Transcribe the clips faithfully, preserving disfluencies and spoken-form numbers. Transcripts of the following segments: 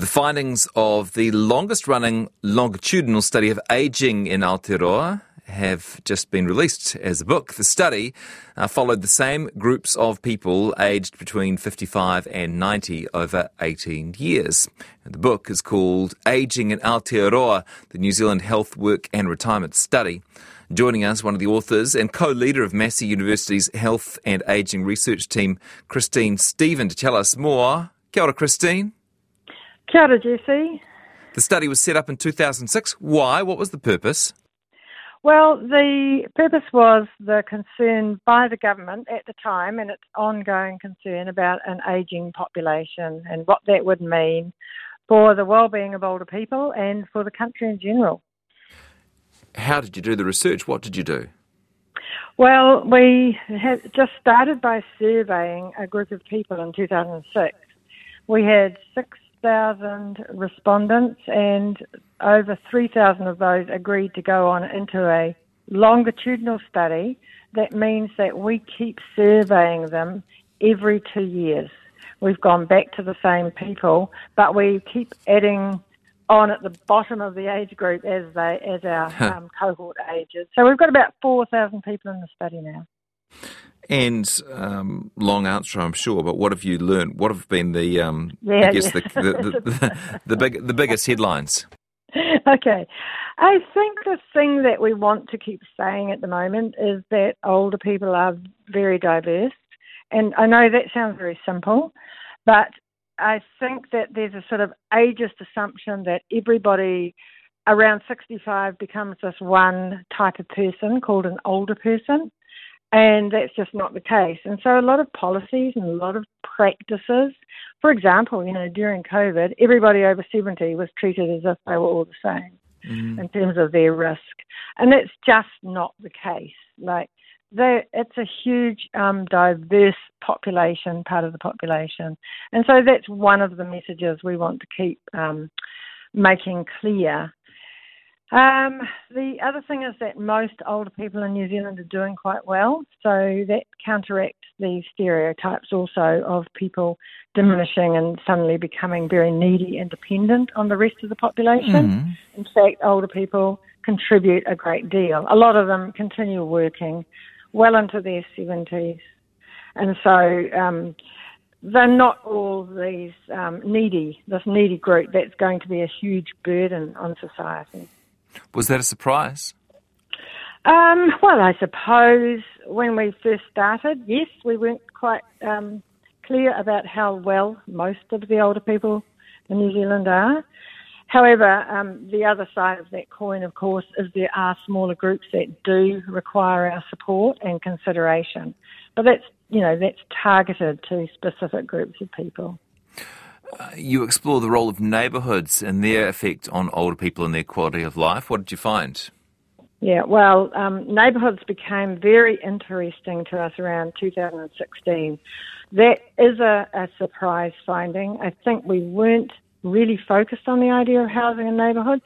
the findings of the longest-running longitudinal study of ageing in Aotearoa have just been released as a book. The study uh, followed the same groups of people aged between fifty-five and ninety over eighteen years. The book is called Ageing in Aotearoa, the New Zealand Health, Work and Retirement Study. Joining us, one of the authors and co-leader of Massey University's Health and Ageing Research Team, Christine Stephen, to tell us more. Kia ora, Christine. Kia ora, Jesse. The study was set up in two thousand six. Why? What was the purpose? Well, the purpose was the concern by the government at the time and its ongoing concern about an ageing population and what that would mean for the well-being of older people and for the country in general. How did you do the research? What did you do? Well, we had just started by surveying a group of people in two thousand six. We had six thousand respondents, and over three thousand of those agreed to go on into a longitudinal study. That means that we keep surveying them every two years. We've gone back to the same people, but we keep adding on at the bottom of the age group as they as our huh. um, cohort ages. So we've got about four thousand people in the study now. And um, long answer, I'm sure. But what have you learned? What have been the um, yeah, I guess yeah. the, the, the, the big the biggest headlines? Okay, I think the thing that we want to keep saying at the moment is that older people are very diverse, and I know that sounds very simple, but I think that there's a sort of ageist assumption that everybody around sixty-five becomes this one type of person called an older person. And that's just not the case. And so a lot of policies and a lot of practices, for example, you know, during COVID, everybody over seventy was treated as if they were all the same mm. in terms of their risk. And that's just not the case. Like, it's a huge um, diverse population, part of the population. And so that's one of the messages we want to keep um, making clear. Um, the other thing is that most older people in New Zealand are doing quite well, so that counteracts the stereotypes also of people diminishing and suddenly becoming very needy and dependent on the rest of the population. Mm. In fact, older people contribute a great deal. A lot of them continue working well into their seventies, and so um, they're not all these um, needy, this needy group that's going to be a huge burden on society. Was that a surprise? Um, well, I suppose when we first started, yes, we weren't quite um, clear about how well most of the older people in New Zealand are. However, um, the other side of that coin, of course, is there are smaller groups that do require our support and consideration. But that's, you know, that's targeted to specific groups of people. Uh, you explore the role of neighbourhoods and their effect on older people and their quality of life. What did you find? Yeah, well, um, neighbourhoods became very interesting to us around two thousand sixteen. That is a, a surprise finding. I think we weren't really focused on the idea of housing in neighbourhoods,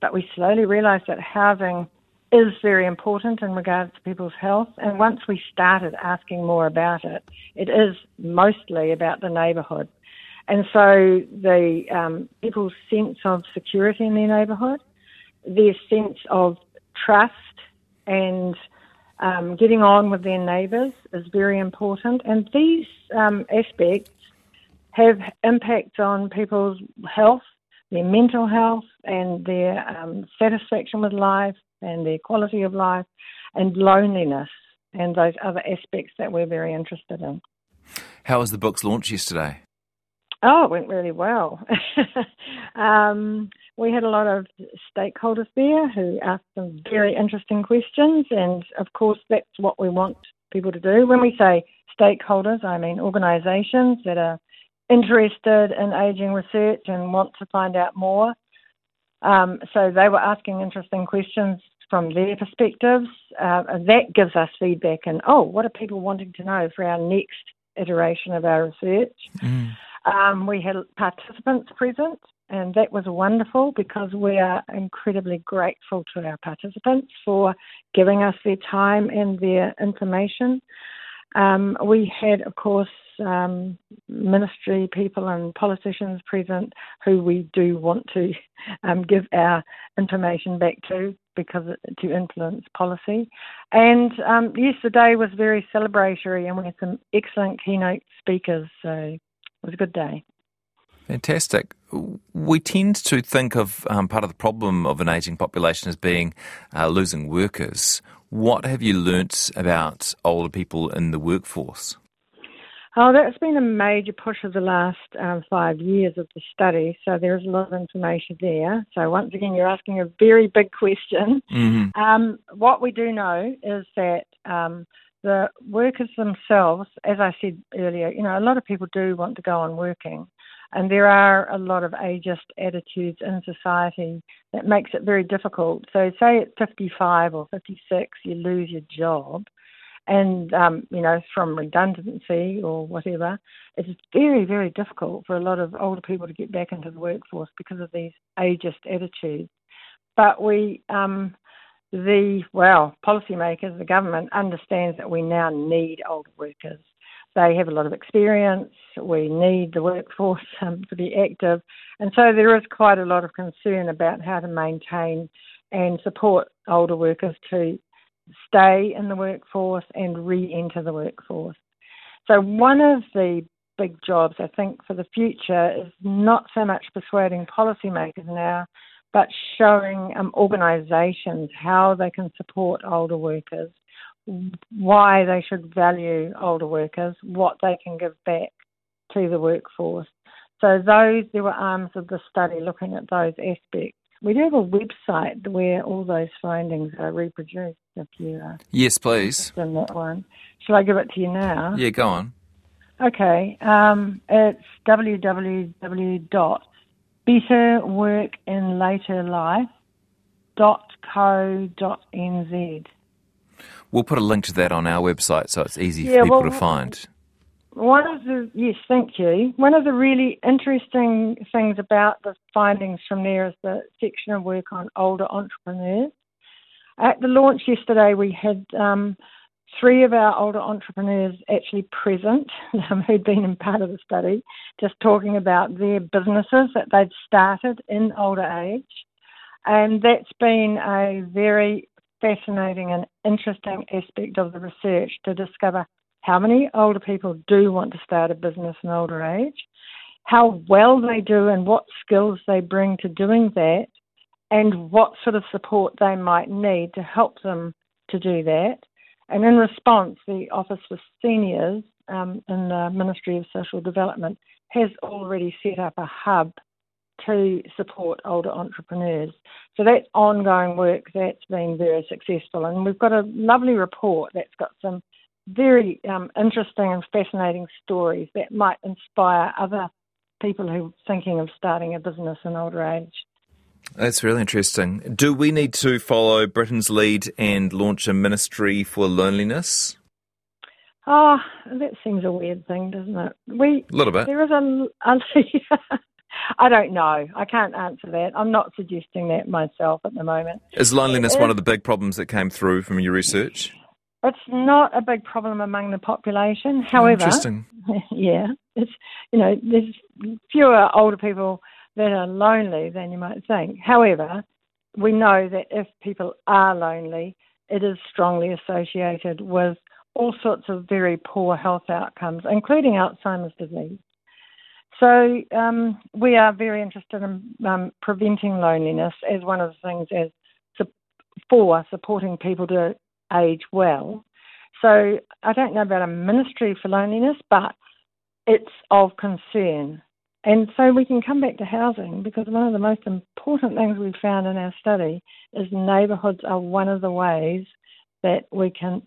but we slowly realised that housing is very important in regards to people's health. And once we started asking more about it, it is mostly about the neighbourhood. And so the um, people's sense of security in their neighbourhood, their sense of trust and um, getting on with their neighbours is very important. And these um, aspects have impacts on people's health, their mental health and their um, satisfaction with life and their quality of life and loneliness and those other aspects that we're very interested in. How was the book's launch yesterday? Oh, it went really well. um, we had a lot of stakeholders there who asked some very interesting questions, and of course that's what we want people to do. When we say stakeholders, I mean organisations that are interested in ageing research and want to find out more. Um, so they were asking interesting questions from their perspectives, uh, and that gives us feedback and, oh, what are people wanting to know for our next iteration of our research? Mm. Um, we had participants present, and that was wonderful because we are incredibly grateful to our participants for giving us their time and their information. Um, we had, of course, um, ministry people and politicians present who we do want to um, give our information back to because to influence policy. And um, yesterday was very celebratory, and we had some excellent keynote speakers, so it was a good day. Fantastic. We tend to think of um, part of the problem of an ageing population as being uh, losing workers. What have you learnt about older people in the workforce? Oh, that's been a major push of the last um, five years of the study, so there's a lot of information there. So once again, you're asking a very big question. Mm-hmm. Um, what we do know is that um, the workers themselves, as I said earlier, you know, a lot of people do want to go on working. And there are a lot of ageist attitudes in society that makes it very difficult. So say at fifty-five or fifty-six, you lose your job and, um, you know, from redundancy or whatever, it's very, very difficult for a lot of older people to get back into the workforce because of these ageist attitudes. But we, um, the, well, policymakers, the government understands that we now need older workers. They have a lot of experience. We need the workforce um, to be active. And so there is quite a lot of concern about how to maintain and support older workers to stay in the workforce and re-enter the workforce. So one of the big jobs, I think, for the future is not so much persuading policymakers now, but showing um, organisations how they can support older workers, why they should value older workers, what they can give back to the workforce. So those, there were arms of the study looking at those aspects. We do have a website where all those findings are reproduced if you are. Yes, please. In that one. Shall I give it to you now? Yeah, go on. Okay. Um, it's w w w dot better work in later life dot co dot n z. We'll put a link to that on our website so it's easy for yeah, people well, to find. One of the, yes, thank you. One of the really interesting things about the findings from there is the section of work on older entrepreneurs. At the launch yesterday, we had um, three of our older entrepreneurs actually present um, who'd been in part of the study, just talking about their businesses that they'd started in older age. And that's been a very fascinating and interesting aspect of the research to discover how many older people do want to start a business in older age, how well they do and what skills they bring to doing that, and what sort of support they might need to help them to do that. And in response, the Office for Seniors um, in the Ministry of Social Development has already set up a hub to support older entrepreneurs. So that's ongoing work that's been very successful. And we've got a lovely report that's got some very um, interesting and fascinating stories that might inspire other people who are thinking of starting a business in older age. That's really interesting. Do we need to follow Britain's lead and launch a ministry for loneliness? Oh, that seems a weird thing, doesn't it? We, a little bit. There is a... a I don't know. I can't answer that. I'm not suggesting that myself at the moment. Is loneliness it's, one of the big problems that came through from your research? It's not a big problem among the population. However, interesting. Yeah, it's you know there's fewer older people that are lonely than you might think. However, we know that if people are lonely, it is strongly associated with all sorts of very poor health outcomes, including Alzheimer's disease. So um, we are very interested in um, preventing loneliness as one of the things as su- for supporting people to age well. So I don't know about a ministry for loneliness, but it's of concern. And so we can come back to housing because one of the most important things we found in our study is neighbourhoods are one of the ways that we can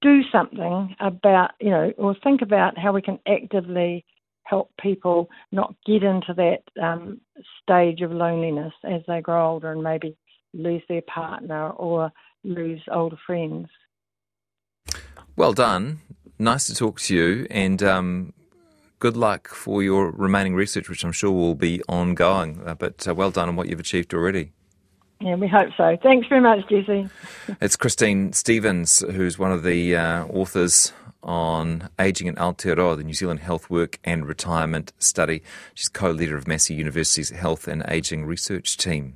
do something about, you know, or think about how we can actively help people not get into that um, stage of loneliness as they grow older and maybe lose their partner or lose older friends. Well done. Nice to talk to you, and um, good luck for your remaining research, which I'm sure will be ongoing. Uh, but uh, well done on what you've achieved already. Yeah, we hope so. Thanks very much, Jesse. It's Christine Stevens, who's one of the uh, authors on Ageing in Aotearoa, the New Zealand Health Work and Retirement Study. She's co-leader of Massey University's Health and Ageing Research Team.